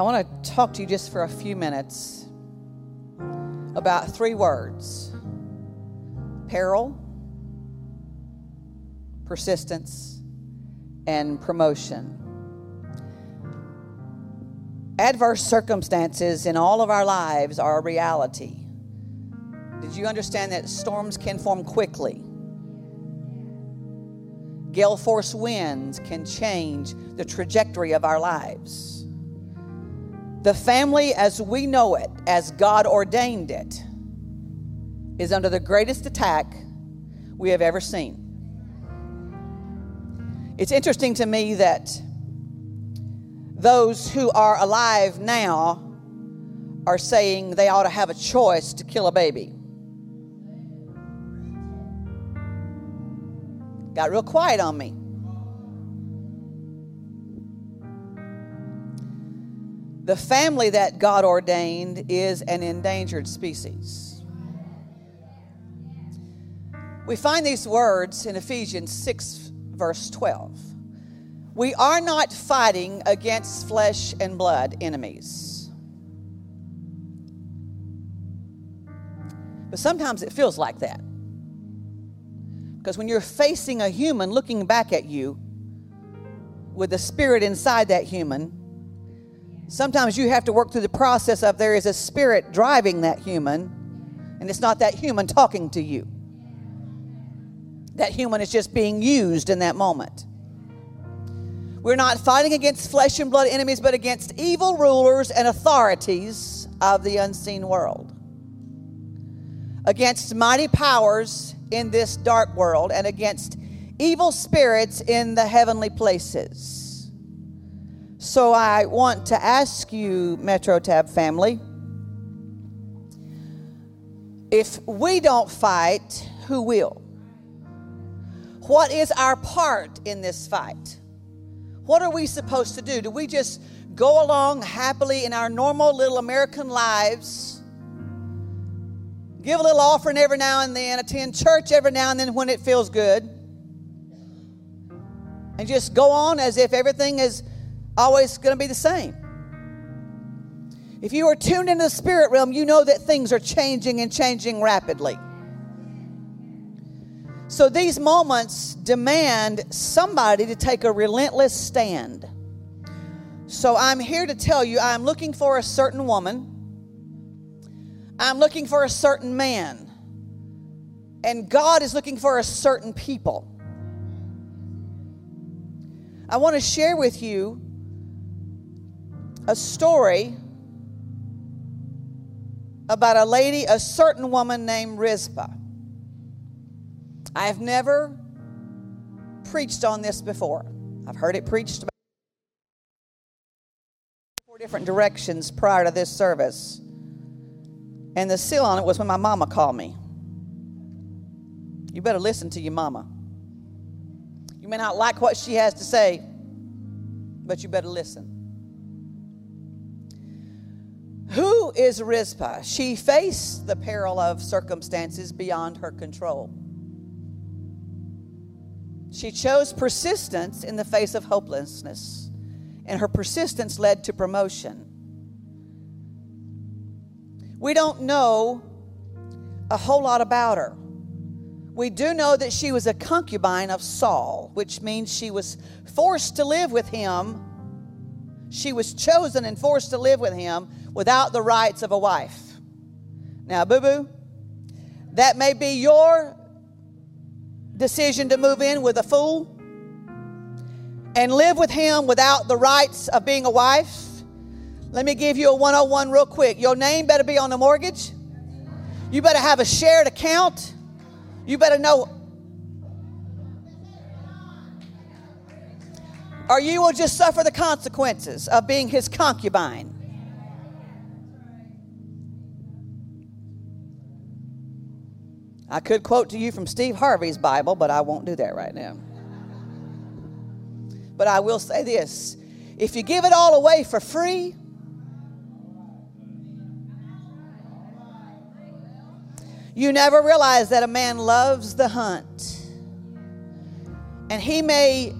I want to talk to you just for a few minutes about three words: peril, persistence, and promotion. Adverse circumstances in all of our lives are a reality. Did you understand that storms can form quickly? Gale force winds can change the trajectory of our lives. The family as we know it, as God ordained it, is under the greatest attack we have ever seen. It's interesting to me that those who are alive now are saying they ought to have a choice to kill a baby. Got real quiet on me. The family that God ordained is an endangered species. We find these words in Ephesians 6, verse 12. We are not fighting against flesh and blood enemies. But sometimes it feels like that. Because when you're facing a human looking back at you with the spirit inside that human, sometimes you have to work through the process of there is a spirit driving that human, and it's not that human talking to you. That human is just being used in that moment. We're not fighting against flesh and blood enemies, but against evil rulers and authorities of the unseen world, against mighty powers in this dark world, and against evil spirits in the heavenly places. So I want to ask you, Metro Tab family, if we don't fight, who will? What is our part in this fight? What are we supposed to do? Do we just go along happily in our normal little American lives? Give a little offering every now and then, attend church every now and then when it feels good, and just go on as if everything is always going to be the same? If you are tuned into the spirit realm, you know that things are changing and changing rapidly. So these moments demand somebody to take a relentless stand. So I'm here to tell you, I'm looking for a certain woman. I'm looking for a certain man. And God is looking for a certain people. I want to share with you a story about a lady, a certain woman named Rizpah. I've never preached on this before. I've heard it preached about 4 different directions prior to this service. And the seal on it was when my mama called me. You better listen to your mama. You may not like what she has to say, but you better listen. Who is Rizpah? She faced the peril of circumstances beyond her control. She chose persistence in the face of hopelessness, and her persistence led to promotion. We don't know a whole lot about her. We do know that she was a concubine of Saul, which means she was forced to live with him. She was chosen and forced to live with him without the rights of a wife. Now, boo-boo, that may be your decision to move in with a fool and live with him without the rights of being a wife. Let me give you a 101 real quick. Your name better be on the mortgage. You better have a shared account. You better know. Or you will just suffer the consequences of being his concubine. I could quote to you from Steve Harvey's Bible, but I won't do that right now. But I will say this. If you give it all away for free, you never realize that a man loves the hunt. And he may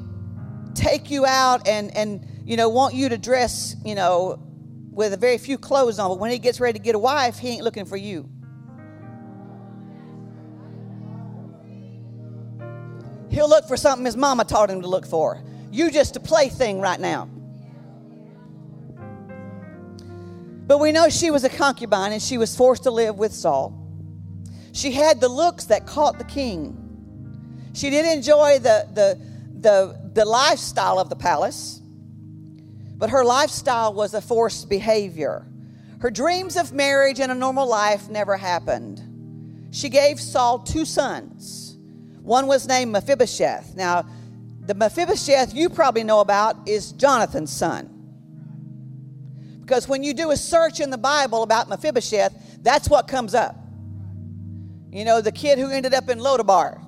take you out and want you to dress, with very few clothes on, but when he gets ready to get a wife, he ain't looking for you. He'll look for something his mama taught him to look for. You just a plaything right now. But we know she was a concubine and she was forced to live with Saul. She had the looks that caught the king. She did enjoy the lifestyle of the palace, but her lifestyle was a forced behavior. Her dreams of marriage and a normal life never happened. She gave Saul 2 sons. One was named Mephibosheth. Now, the Mephibosheth you probably know about is Jonathan's son. Because when you do a search in the Bible about Mephibosheth, that's what comes up. You know, the kid who ended up in Lodabar.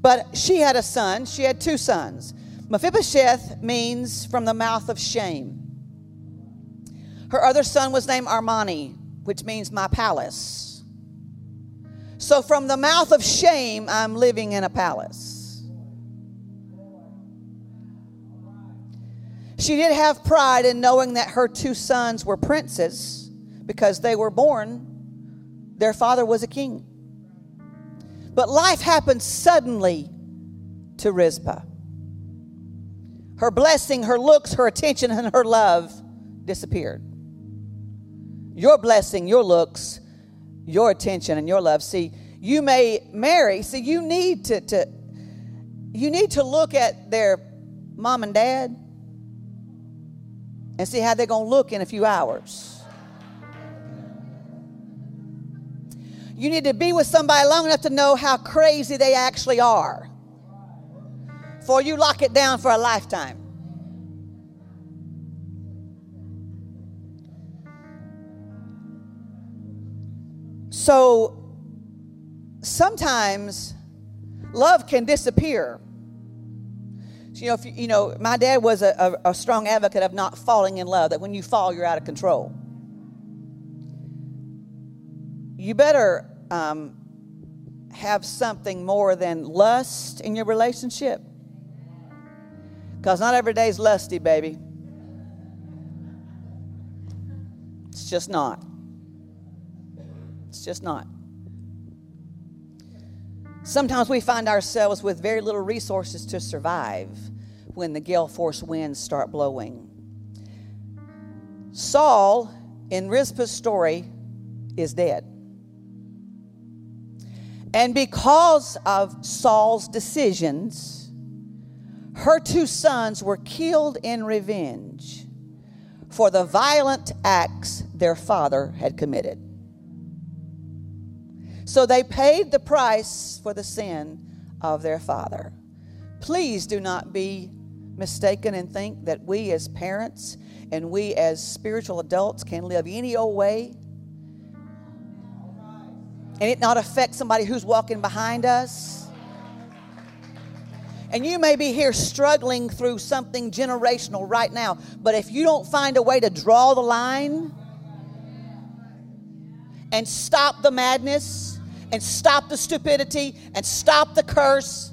But she had a son. She had 2 sons. Mephibosheth means from the mouth of shame. Her other son was named Armoni, which means my palace. So from the mouth of shame, I'm living in a palace. She did have pride in knowing that her 2 sons were princes because they were born. Their father was a king. But life happened suddenly to Rizpah. Her blessing, her looks, her attention, and her love disappeared. Your blessing, your looks, your attention, and your love. See, you may marry. See, you need to look at their mom and dad and see how they're going to look in a few hours. You need to be with somebody long enough to know how crazy they actually are. For you lock it down for a lifetime. So sometimes love can disappear. You know, my dad was a strong advocate of not falling in love, that when you fall, you're out of control. You better have something more than lust in your relationship. Because not every day's lusty, baby. It's just not. It's just not. Sometimes we find ourselves with very little resources to survive when the gale force winds start blowing. Saul, in Rizpah's story, is dead. And because of Saul's decisions, her 2 sons were killed in revenge for the violent acts their father had committed. So they paid the price for the sin of their father. Please do not be mistaken and think that we as parents and we as spiritual adults can live any old way and it not affect somebody who's walking behind us. And you may be here struggling through something generational right now, but if you don't find a way to draw the line and stop the madness and stop the stupidity and stop the curse,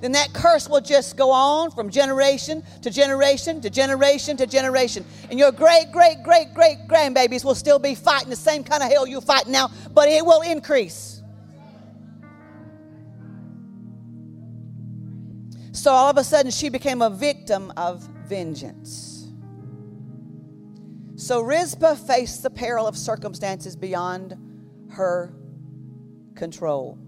then that curse will just go on from generation to generation to generation to generation. And your great, great, great, great grandbabies will still be fighting the same kind of hell you're fighting now, but it will increase. So all of a sudden, she became a victim of vengeance. So Rizpah faced the peril of circumstances beyond her control.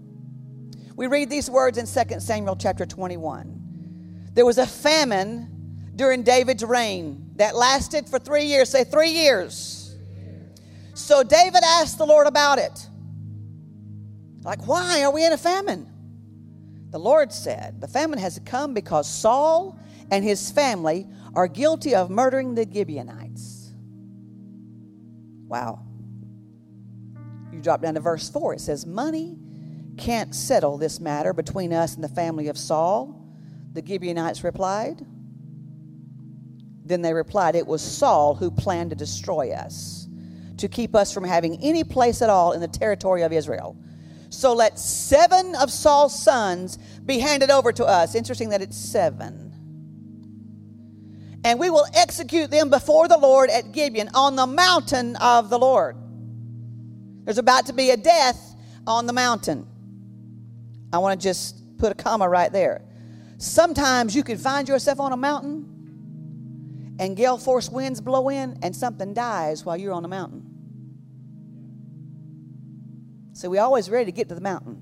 We read these words in 2 Samuel chapter 21. There was a famine during David's reign that lasted for 3 years. Say 3 years. 3 years. So David asked the Lord about it. Like, why are we in a famine? The Lord said, the famine has come because Saul and his family are guilty of murdering the Gibeonites. Wow. You drop down to verse 4. It says, money can't settle this matter between us and the family of Saul, the Gibeonites replied. Then they replied, it was Saul who planned to destroy us, to keep us from having any place at all in the territory of Israel. So let 7 of Saul's sons be handed over to us. Interesting that it's 7. and we will execute them before the Lord at Gibeon on the mountain of the Lord. There's about to be a death on the mountain. I want to just put a comma right there. Sometimes you can find yourself on a mountain and gale force winds blow in and something dies while you're on the mountain. So we're always ready to get to the mountain.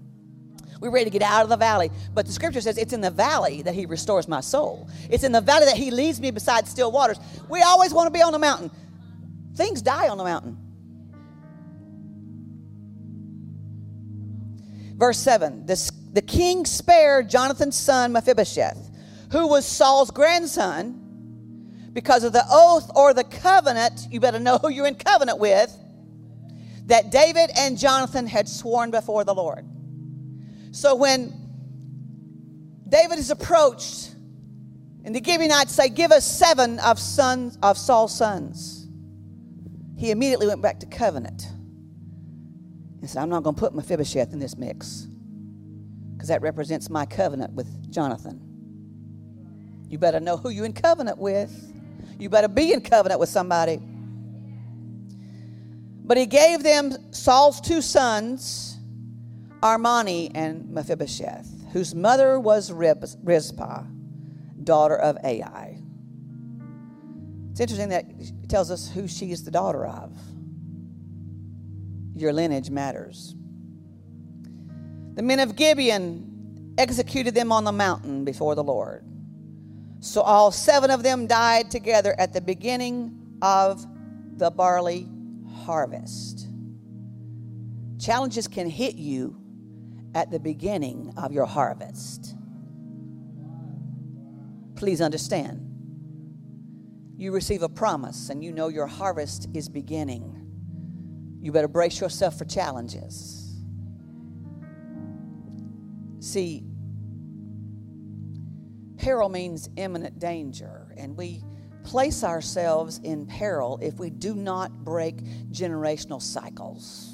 We're ready to get out of the valley. But the scripture says it's in the valley that he restores my soul. It's in the valley that he leads me beside still waters. We always want to be on the mountain. Things die on the mountain. Verse 7. The king spared Jonathan's son Mephibosheth, who was Saul's grandson, because of the oath or the covenant. You better know who you're in covenant with. That David and Jonathan had sworn before the Lord. So when David is approached, and the Gibeonites say, give us 7 of Saul's sons, he immediately went back to covenant and said, I'm not going to put Mephibosheth in this mix because that represents my covenant with Jonathan. You better know who you're in covenant with. You better be in covenant with somebody. But he gave them Saul's 2 sons, Armoni and Mephibosheth, whose mother was Rizpah, daughter of Ai. It's interesting that it tells us who she is the daughter of. Your lineage matters. The men of Gibeon executed them on the mountain before the Lord. So all 7 of them died together at the beginning of the barley harvest. Challenges can hit you at the beginning of your harvest. Please understand. You receive a promise and you know your harvest is beginning. You better brace yourself for challenges. See, peril means imminent danger, and we place ourselves in peril if we do not break generational cycles.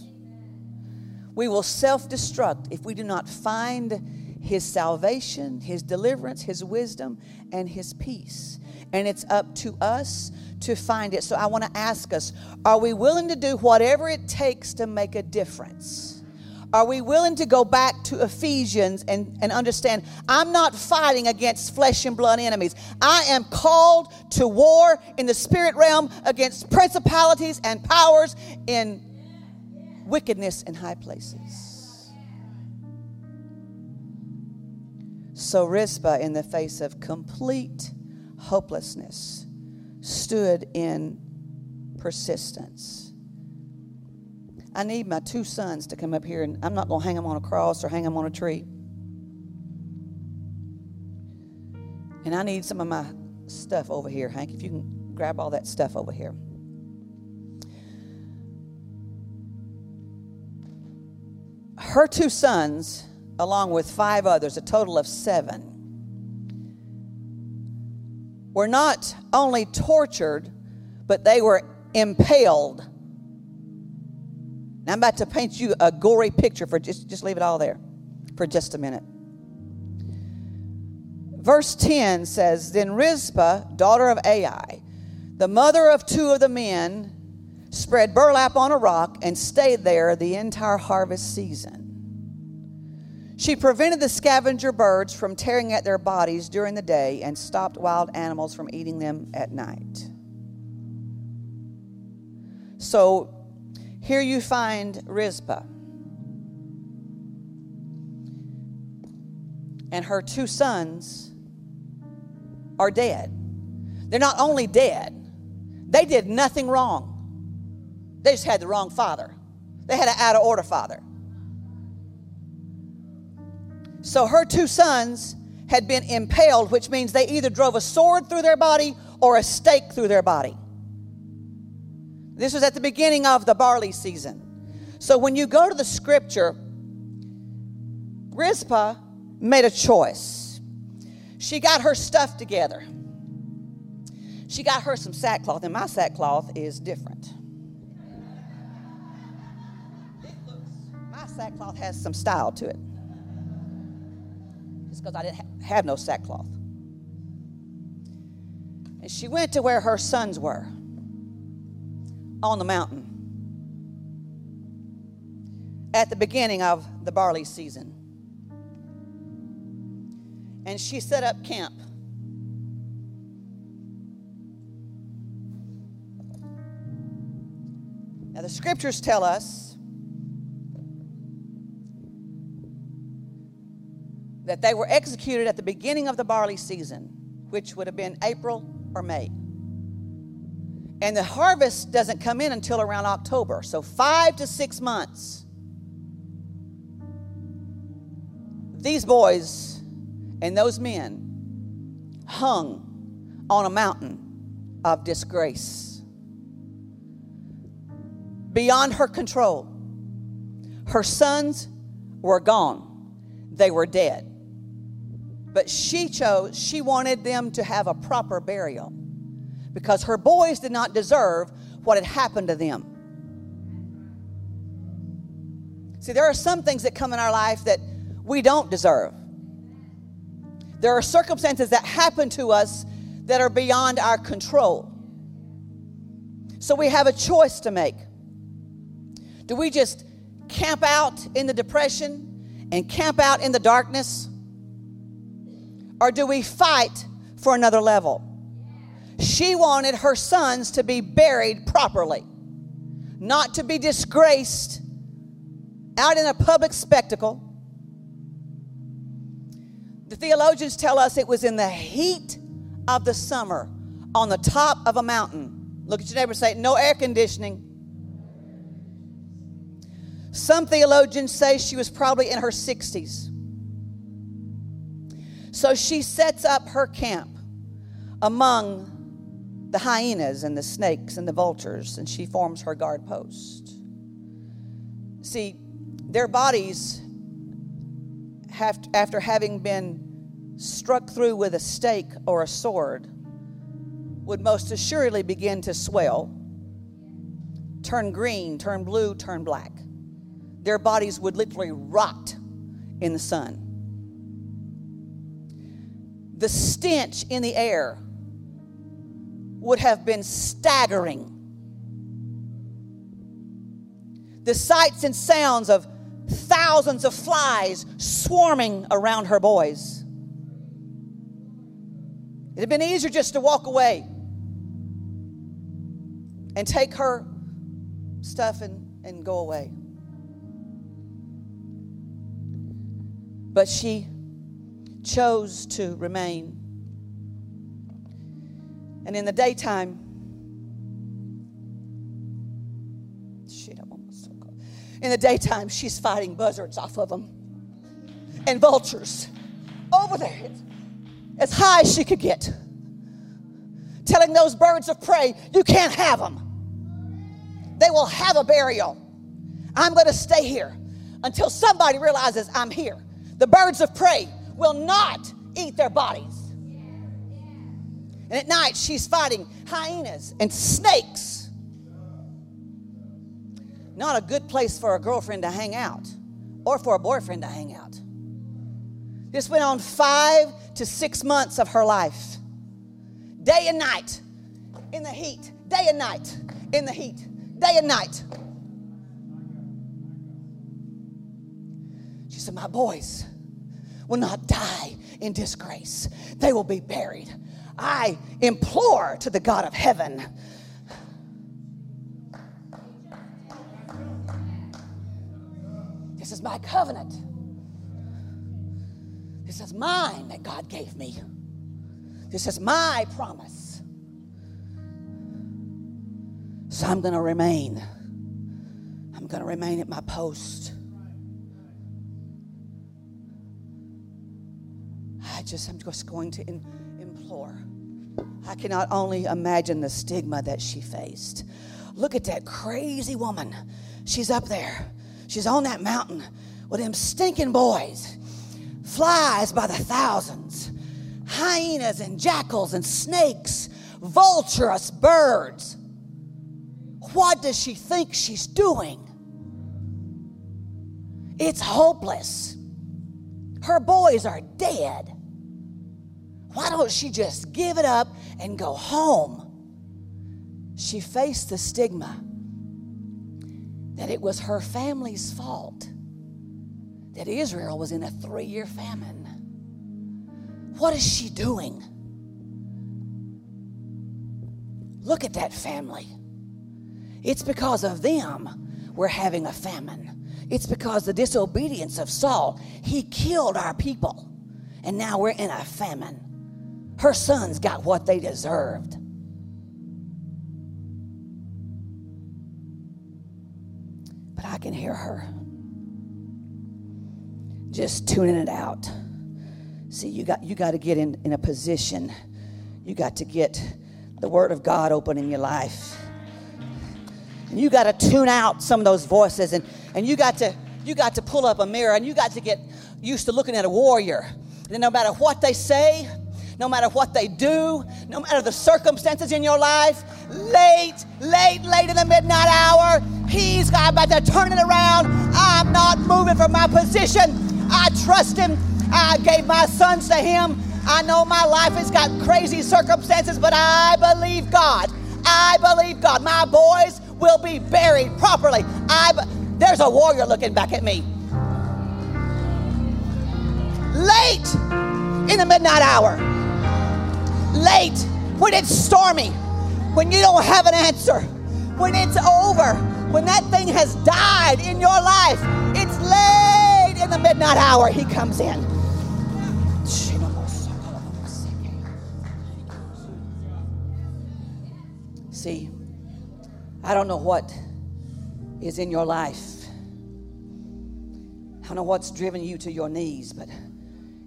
We will self-destruct if we do not find his salvation, his deliverance, his wisdom, and his peace. And it's up to us to find it. So I want to ask us, are we willing to do whatever it takes to make a difference? Are we willing to go back to Ephesians and understand, I'm not fighting against flesh and blood enemies. I am called to war in the spirit realm against principalities and powers in wickedness in high places. So Rizpah, in the face of complete hopelessness, stood in persistence. I need my 2 sons to come up here, and I'm not going to hang them on a cross or hang them on a tree. And I need some of my stuff over here, Hank, if you can grab all that stuff over here. Her 2 sons, along with 5 others, a total of 7, were not only tortured, but they were impaled. Now I'm about to paint you a gory picture for just leave it all there for just a minute. Verse 10 says, then Rizpah, daughter of Ai, the mother of 2 of the men, spread burlap on a rock and stayed there the entire harvest season. She prevented the scavenger birds from tearing at their bodies during the day and stopped wild animals from eating them at night. So here you find Rizpah and her 2 sons are dead. They're not only dead, they did nothing wrong. They just had the wrong father. They had an out-of-order father. So her 2 sons had been impaled, which means they either drove a sword through their body or a stake through their body. This was at the beginning of the barley season. So when you go to the scripture, Rizpah made a choice. She got her stuff together. She got her some sackcloth, and my sackcloth is different. Sackcloth has some style to it. It's because I didn't have no sackcloth. And she went to where her sons were on the mountain at the beginning of the barley season. And she set up camp. Now the scriptures tell us that they were executed at the beginning of the barley season, which would have been April or May. And the harvest doesn't come in until around October, so 5 to 6 months. These boys and those men hung on a mountain of disgrace. Beyond her control, her sons were gone. They were dead. But she wanted them to have a proper burial because her boys did not deserve what had happened to them. See, there are some things that come in our life that we don't deserve. There are circumstances that happen to us that are beyond our control. So we have a choice to make. Do we just camp out in the depression and camp out in the darkness? Or do we fight for another level? She wanted her sons to be buried properly, not to be disgraced out in a public spectacle. The theologians tell us it was in the heat of the summer on the top of a mountain. Look at your neighbor and say, no air conditioning. Some theologians say she was probably in her 60s. So she sets up her camp among the hyenas and the snakes and the vultures, and she forms her guard post. See, their bodies, after having been struck through with a stake or a sword, would most assuredly begin to swell, turn green, turn blue, turn black. Their bodies would literally rot in the sun. The stench in the air would have been staggering. The sights and sounds of thousands of flies swarming around her boys. It had been easier just to walk away and take her stuff and go away. But she chose to remain. And in the daytime, she's fighting buzzards off of them and vultures over their heads as high as she could get, telling those birds of prey, you can't have them. They will have a burial. I'm going to stay here until somebody realizes I'm here. The birds of prey will not eat their bodies. And at night, she's fighting hyenas and snakes. Not a good place for a girlfriend to hang out or for a boyfriend to hang out. This went on 5 to 6 months of her life. Day and night in the heat. Day and night in the heat. Day and night. She said, my boys will not die in disgrace. They will be buried. I implore to the God of heaven. This is my covenant. This is mine that God gave me. This is my promise. So I'm going to remain. I'm going to remain at my post. I'm just going to implore. I cannot only imagine the stigma that she faced. Look at that crazy woman. She's up there. She's on that mountain with them stinking boys. Flies by the thousands. Hyenas and jackals and snakes. Vulturous birds. What does she think she's doing? It's hopeless. Her boys are dead. Why don't she just give it up and go home? She faced the stigma that it was her family's fault that Israel was in a 3-year famine. What is she doing? Look at that family. It's because of them we're having a famine. It's because the disobedience of Saul. He killed our people, and now we're in a famine. Her sons got what they deserved. But I can hear her just tuning it out. See, you got to get in a position. You got to get the Word of God open in your life. And you got to tune out some of those voices, and you got to pull up a mirror, and you got to get used to looking at a warrior. And no matter what they say, no matter what they do, no matter the circumstances in your life, late in the midnight hour, he's about to turn it around. I'm not moving from my position. I trust him. I gave my sons to him. I know my life has got crazy circumstances, but I believe God. I believe God. My boys will be buried properly. There's a warrior looking back at me. Late in the midnight hour. Late when it's stormy. When you don't have an answer. When it's over. When that thing has died in your life. It's late in the midnight hour. He comes in. See, I don't know what is in your life. I don't know what's driven you to your knees, but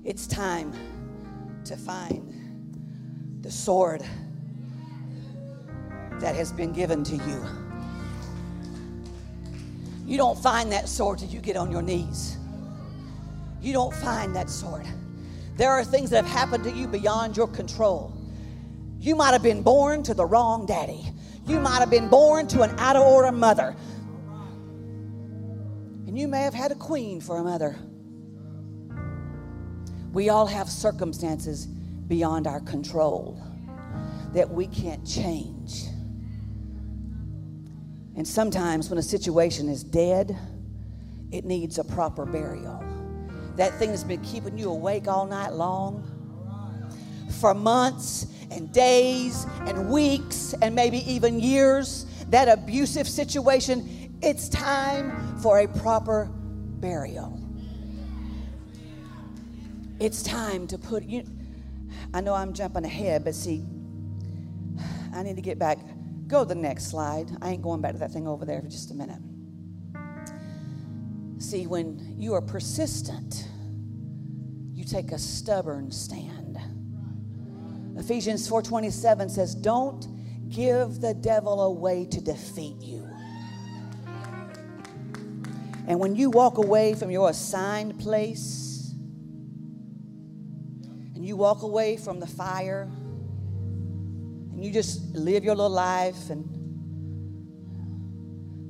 it's time to find the sword that has been given to you. You don't find that sword till you get on your knees. You don't find that sword. There are things that have happened to you beyond your control. You might have been born to the wrong daddy. You might have been born to an out-of-order mother. And you may have had a queen for a mother. We all have circumstances beyond our control that we can't change. And sometimes when a situation is dead, it needs a proper burial. That thing that's been keeping you awake all night long for months and days and weeks and maybe even years, that abusive situation, it's time for a proper burial. It's time to put, I know I'm jumping ahead, but see, I need to get back. Go to the next slide. I ain't going back to that thing over there for just a minute. See, when you are persistent, you take a stubborn stand. Ephesians 4:27 says, don't give the devil a way to defeat you. And when you walk away from your assigned place, and you walk away from the fire, and you just live your little life, and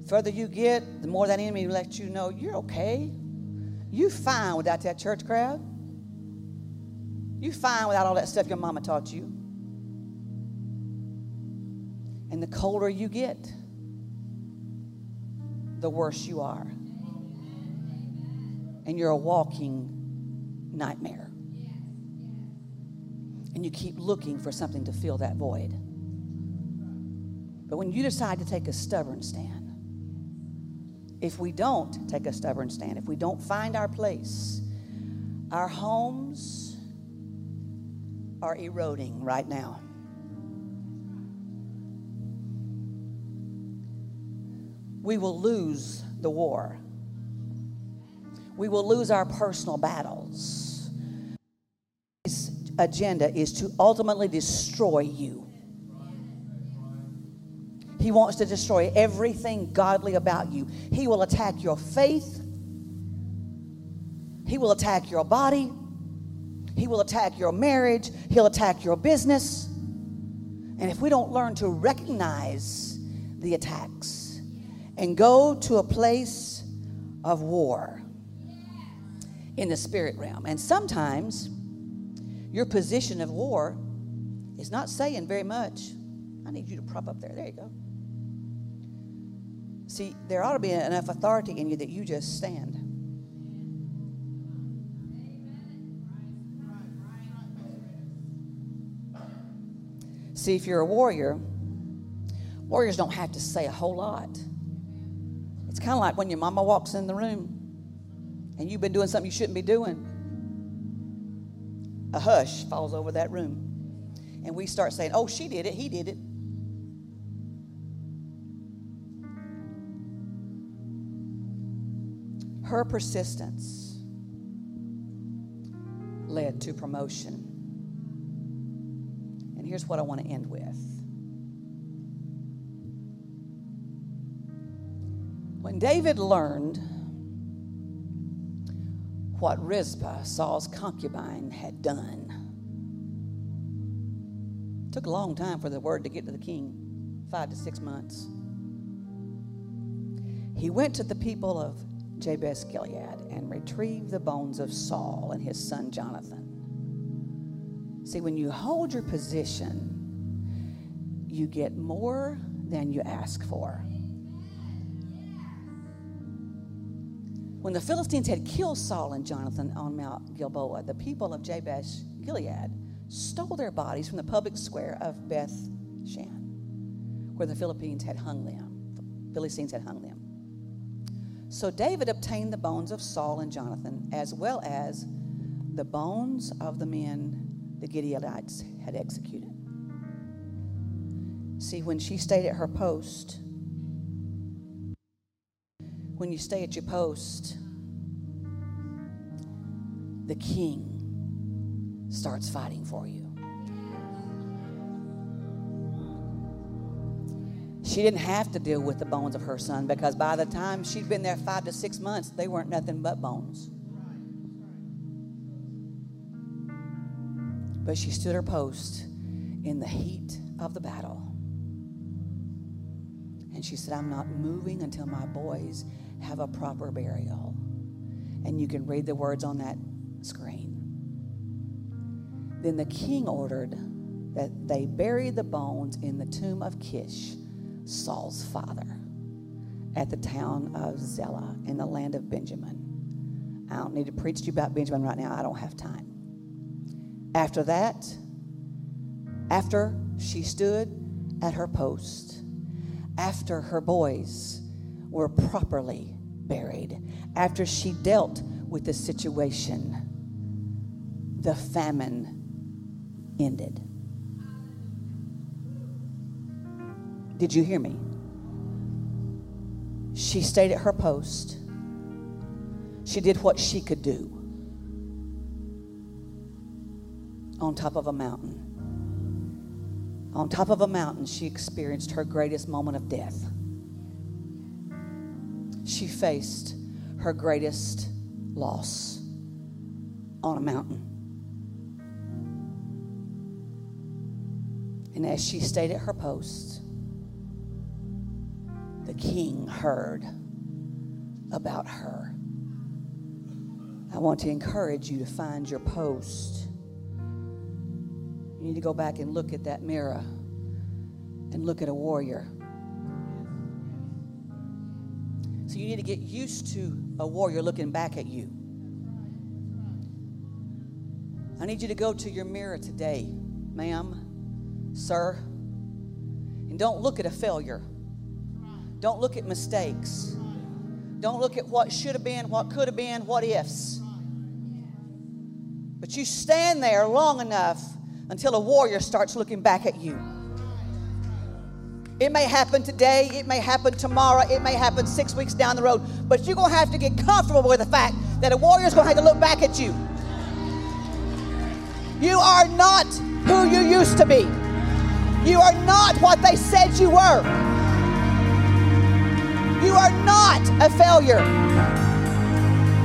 the further you get, the more that enemy lets you know, you're okay. You're fine without that church crowd. You're fine without all that stuff your mama taught you. And the colder you get, the worse you are. And you're a walking nightmare. And you keep looking for something to fill that void. But when you decide to take a stubborn stand, if we don't take a stubborn stand, if we don't find our place, our homes are eroding right now. We will lose the war. We will lose our personal battles. His agenda is to ultimately destroy you. He wants to destroy everything godly about you. He will attack your faith. He will attack your body. He will attack your marriage. He'll attack your business. And if we don't learn to recognize the attacks and go to a place of war in the spirit realm. And sometimes your position of war is not saying very much. I need you to prop up there. There you go. See, there ought to be enough authority in you that you just stand. See, if you're a warrior, warriors don't have to say a whole lot. It's kind of like when your mama walks in the room and you've been doing something you shouldn't be doing. A hush falls over that room. And we start saying, oh, she did it, he did it. Her persistence led to promotion. And here's what I want to end with. When David learned what Rizpah, Saul's concubine, had done, it took a long time for the word to get to the king, 5 to 6 months. He went to the people of Jabesh-Gilead and retrieve the bones of Saul and his son Jonathan. See, when you hold your position, you get more than you ask for. When the Philistines had killed Saul and Jonathan on Mount Gilboa, the people of Jabesh-Gilead stole their bodies from the public square of Beth Shan, where the Philistines had hung them. So David obtained the bones of Saul and Jonathan, as well as the bones of the men the Gibeonites had executed. See, when she stayed at her post, when you stay at your post, the king starts fighting for you. She didn't have to deal with the bones of her son, because by the time she'd been there 5 to 6 months, they weren't nothing but bones. But she stood her post in the heat of the battle. And she said, I'm not moving until my boys have a proper burial. And you can read the words on that screen. Then the king ordered that they bury the bones in the tomb of Kish, Saul's father, at the town of Zela in the land of Benjamin. I don't need to preach to you about Benjamin right now. I don't have time. After that, after she stood at her post, after her boys were properly buried, after she dealt with the situation, the famine ended. Did you hear me? She stayed at her post. She did what she could do on top of a mountain. On top of a mountain, she experienced her greatest moment of death. She faced her greatest loss on a mountain. And as she stayed at her post, the king heard about her. I want to encourage you to find your post. You need to go back and look at that mirror and look at a warrior. So you need to get used to a warrior looking back at you. I need you to go to your mirror today, ma'am, sir, and don't look at a failure. Don't look at mistakes. Don't look at what should have been, what could have been, what ifs. But you stand there long enough until a warrior starts looking back at you. It may happen today. It may happen tomorrow. It may happen 6 weeks down the road. But you're going to have to get comfortable with the fact that a warrior's going to have to look back at you. You are not who you used to be. You are not what they said you were. You are not a failure.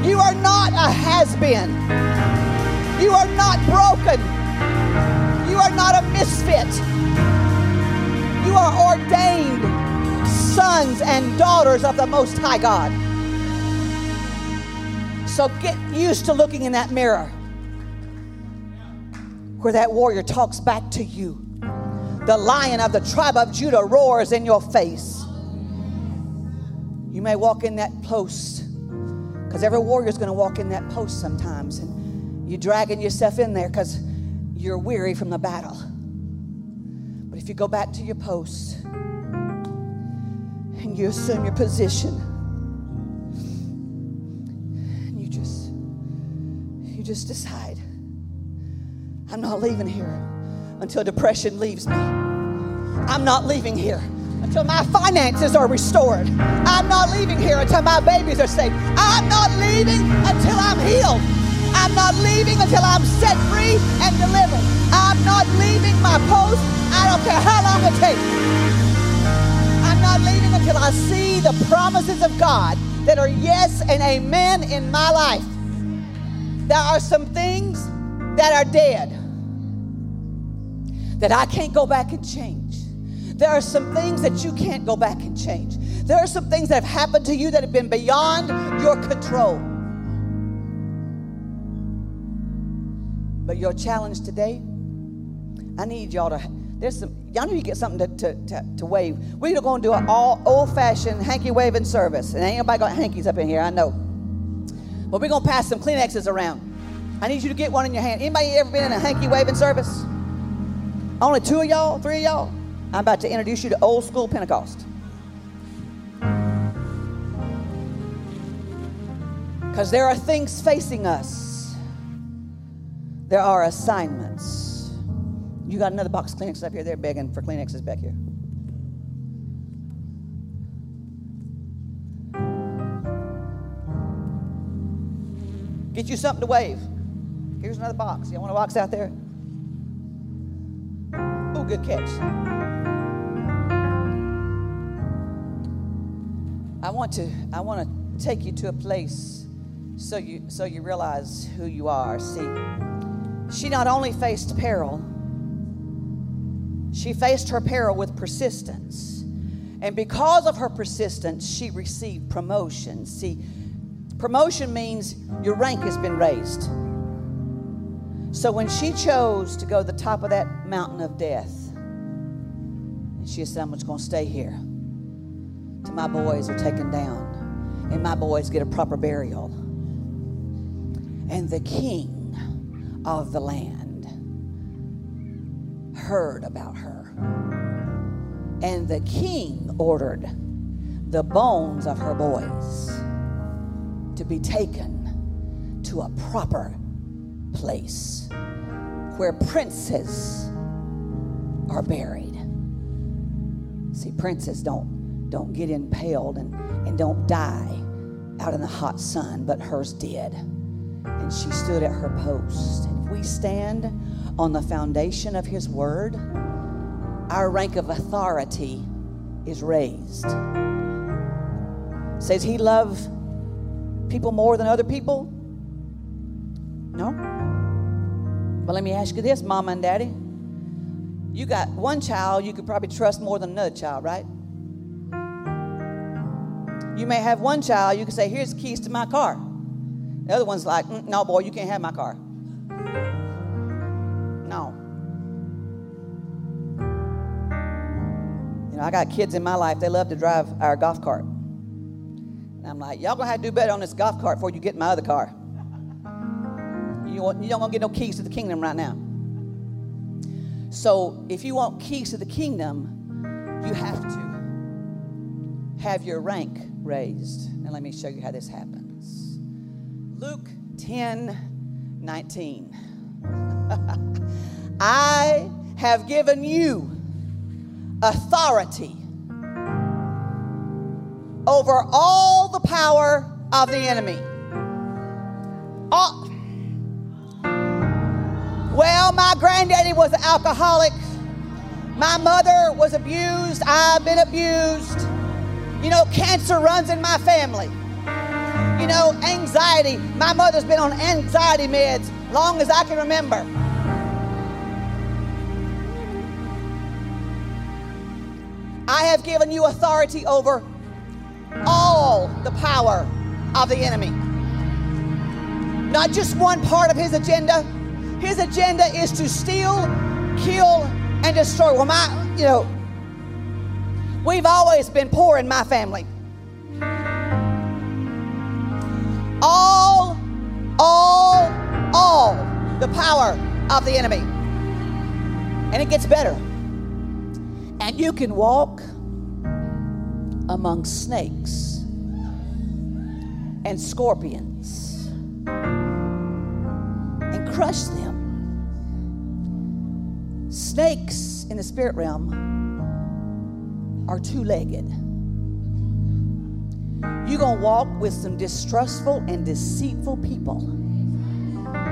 You are not a has-been. You are not broken. You are not a misfit. You are ordained sons and daughters of the Most High God. So get used to looking in that mirror. where that warrior talks back to you. The lion of the tribe of Judah roars in your face. You may walk in that post, because every warrior is going to walk in that post sometimes, and you're dragging yourself in there because you're weary from the battle. But if you go back to your post and you assume your position, and you just decide, I'm not leaving here until depression leaves me. I'm not leaving here until my finances are restored. I'm not leaving here until my babies are saved. I'm not leaving until I'm healed. I'm not leaving until I'm set free and delivered. I'm not leaving my post. I don't care how long it takes. I'm not leaving until I see the promises of God that are yes and amen in my life. There are some things that are dead that I can't go back and change. There are some things that you can't go back and change. There are some things that have happened to you that have been beyond your control. But your challenge today, I need y'all to, y'all need to get something to wave. We're going to do an old-fashioned hanky-waving service. And ain't nobody got hankies up in here, I know. But we're going to pass some Kleenexes around. I need you to get one in your hand. Anybody ever been in a hanky-waving service? Only two of y'all, three of y'all? I'm about to introduce you to old school Pentecost. Because there are things facing us. There are assignments. You got another box of Kleenexes up here. They're begging for Kleenexes back here. Get you something to wave. Here's another box. Y'all want a box out there? Oh, good catch. I want to take you to a place so you realize who you are. See, she not only faced peril, she faced her peril with persistence. And because of her persistence, she received promotion. See, promotion means your rank has been raised. So when she chose to go to the top of that mountain of death, she said, I'm just going to stay here till my boys are taken down and my boys get a proper burial. And the king of the land heard about her. And the king ordered the bones of her boys to be taken to a proper place where princes are buried. See, princes don't get impaled and don't die out in the hot sun, but hers did. And she stood at her post. And if we stand on the foundation of his word, our rank of authority is raised. It says he loved people more than other people? No? Well, let me ask you this, Mama and Daddy. You got one child you could probably trust more than another child, right? You may have one child, you can say, here's the keys to my car. The other one's like, no, boy, you can't have my car. No. You know, I got kids in my life, they love to drive our golf cart. And I'm like, y'all going to have to do better on this golf cart before you get in my other car. You don't want to get no keys to the kingdom right now. So if you want keys to the kingdom, you have to have your rank raised. Now let me show you how this happens. Luke 10:19. I have given you authority over all the power of the enemy. Well, my granddaddy was an alcoholic. My mother was abused. I've been abused. You know, cancer runs in my family. You know, anxiety. My mother's been on anxiety meds long as I can remember. I have given you authority over all the power of the enemy. Not just one part of his agenda. His agenda is to steal, kill, and destroy. Well, we've always been poor in my family. All the power of the enemy. And it gets better. And you can walk among snakes and scorpions and crush them. Snakes in the spirit realm are two-legged. You're going to walk with some distrustful and deceitful people.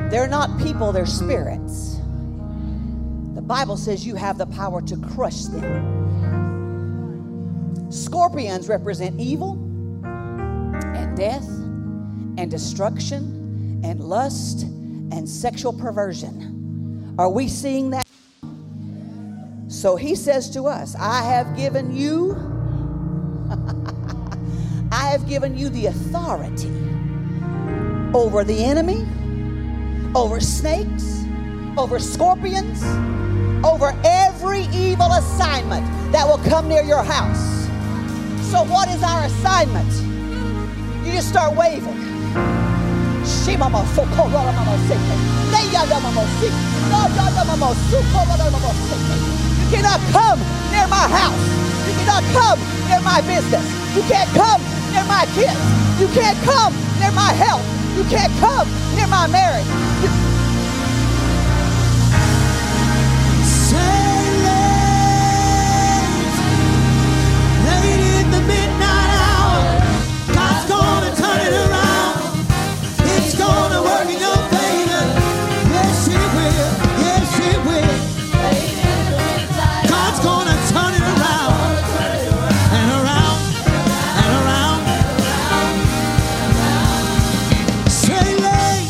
They're not people, they're spirits. The Bible says you have the power to crush them. Scorpions represent evil and death and destruction and lust and sexual perversion. Are we seeing that? So he says to us, I have given you the authority over the enemy, over snakes, over scorpions, over every evil assignment that will come near your house. So what is our assignment? You just start waving. You cannot come near my house. You cannot come near my business. You can't come near my kids. You can't come near my health. You can't come near my marriage. Silent, late in the midnight hour, God's gonna turn it around. He's gonna work in your favor. Yes, He will. Yes, He will. God's gonna turn it around. And around, and around. Say late,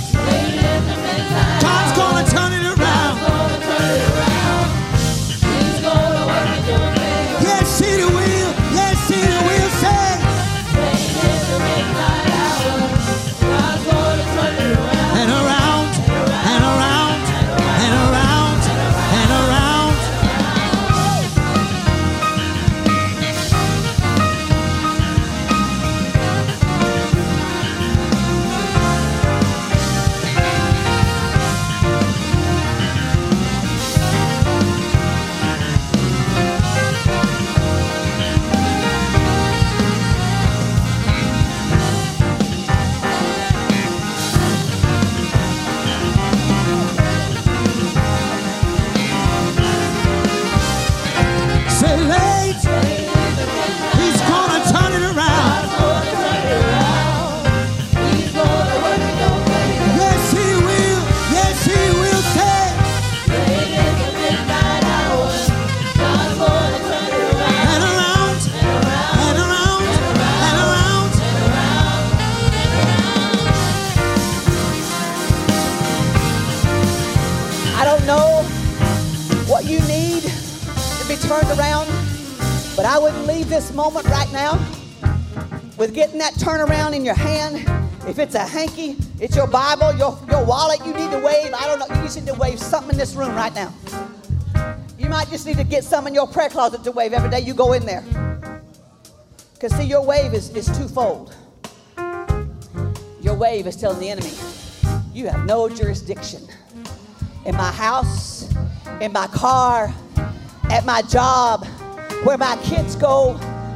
God's gonna turn it around. He's gonna work in your favor. Yes, He will. Yes, He will. Say late in the midnight hour, God's gonna turn it around. And around, and around, and around, and around. Say late, He's gonna turn it around. Yes, He will. Yes, He will. Say and around, and around, and around. I don't know what you need to be turned around, but I wouldn't leave this moment right now with getting that turnaround in your hand. If it's a hanky, it's your Bible, your wallet, you need to wave. I don't know, you just need to wave something in this room right now. You might just need to get some in your prayer closet to wave every day you go in there. Because see, your wave is twofold. Your wave is telling the enemy, you have no jurisdiction in my house, in my car, at my job, where my kids go.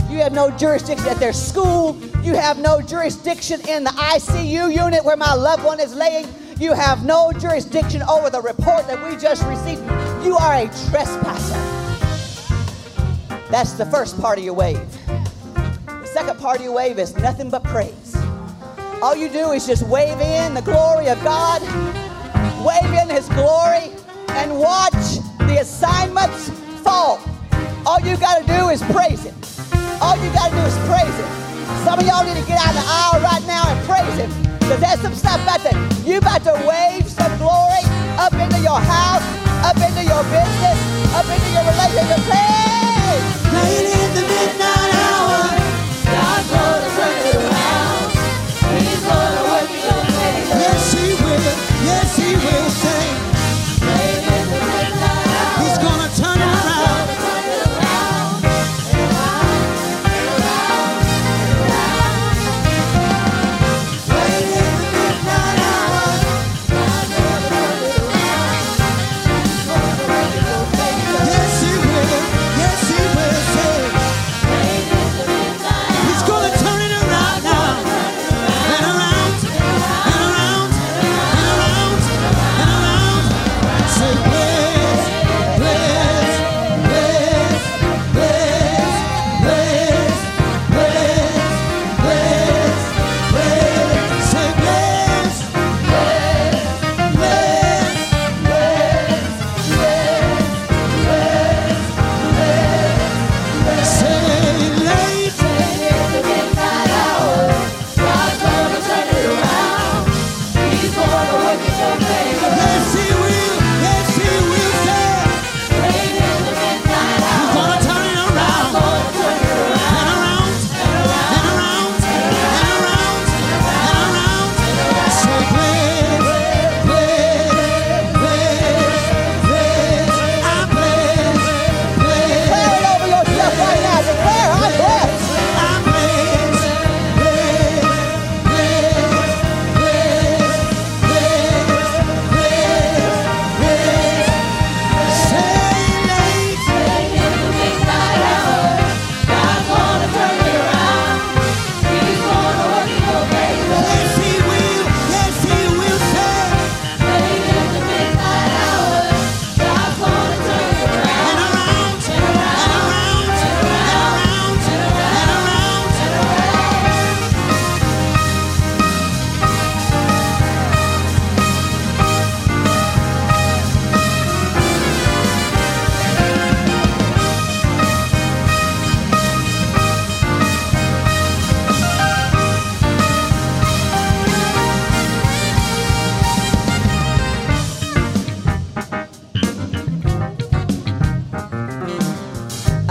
You have no jurisdiction at their school. You have no jurisdiction in the ICU unit where my loved one is laying. You have no jurisdiction over the report that we just received. You are a trespasser. That's the first part of your wave. The second part of your wave is nothing but praise. All you do is just wave in the glory of God, wave in His glory, and watch the assignments fall. All you got to do is praise Him. All you got to do is praise Him. Some of y'all need to get out of the aisle right now and praise Him, because there's some stuff about that. You about to wave some glory up into your house, up into your business, up into your relationship. Praise! Late in the midnight hour, God's gonna turn it around. He's gonna work in your favor. Yes, He will. Yes, He will. Say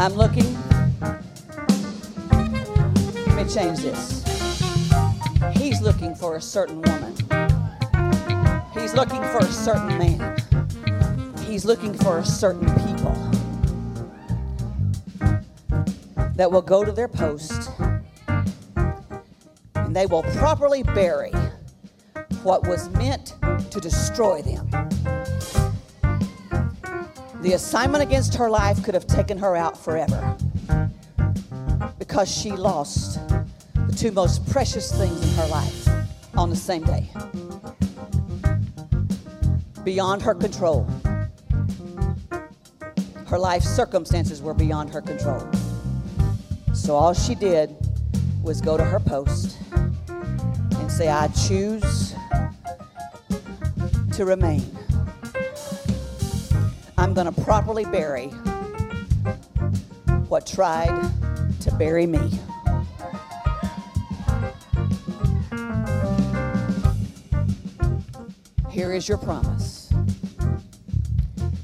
I'm looking. Let me change this. He's looking for a certain woman. He's looking for a certain man. He's looking for a certain people that will go to their post and they will properly bury what was meant to destroy them. The assignment against her life could have taken her out forever because she lost the two most precious things in her life on the same day. Beyond her control. Her life circumstances were beyond her control. So all she did was go to her post and say, I choose to remain. I'm going to properly bury what tried to bury me. Here is your promise.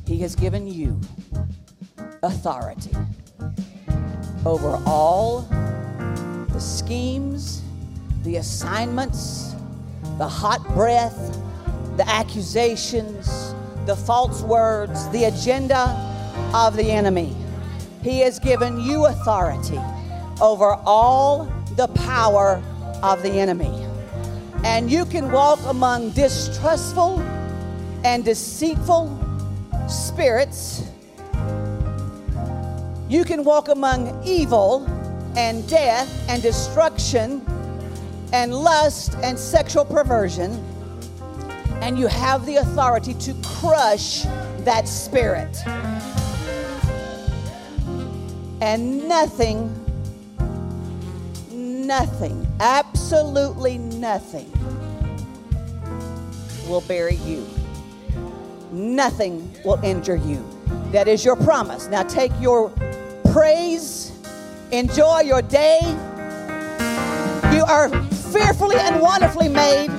He has given you authority over all the schemes, the assignments, the hot breath, the accusations, the false words, the agenda of the enemy. He has given you authority over all the power of the enemy. And you can walk among distrustful and deceitful spirits. You can walk among evil and death and destruction and lust and sexual perversion. And you have the authority to crush that spirit. And nothing, absolutely nothing will bury you. Nothing will injure you. That is your promise. Now take your praise. Enjoy your day. You are fearfully and wonderfully made.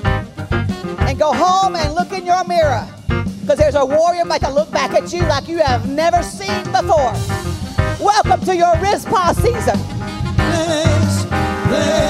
And go home and look in your mirror. Because there's a warrior about to look back at you like you have never seen before. Welcome to your Rizpah season. Praise, praise.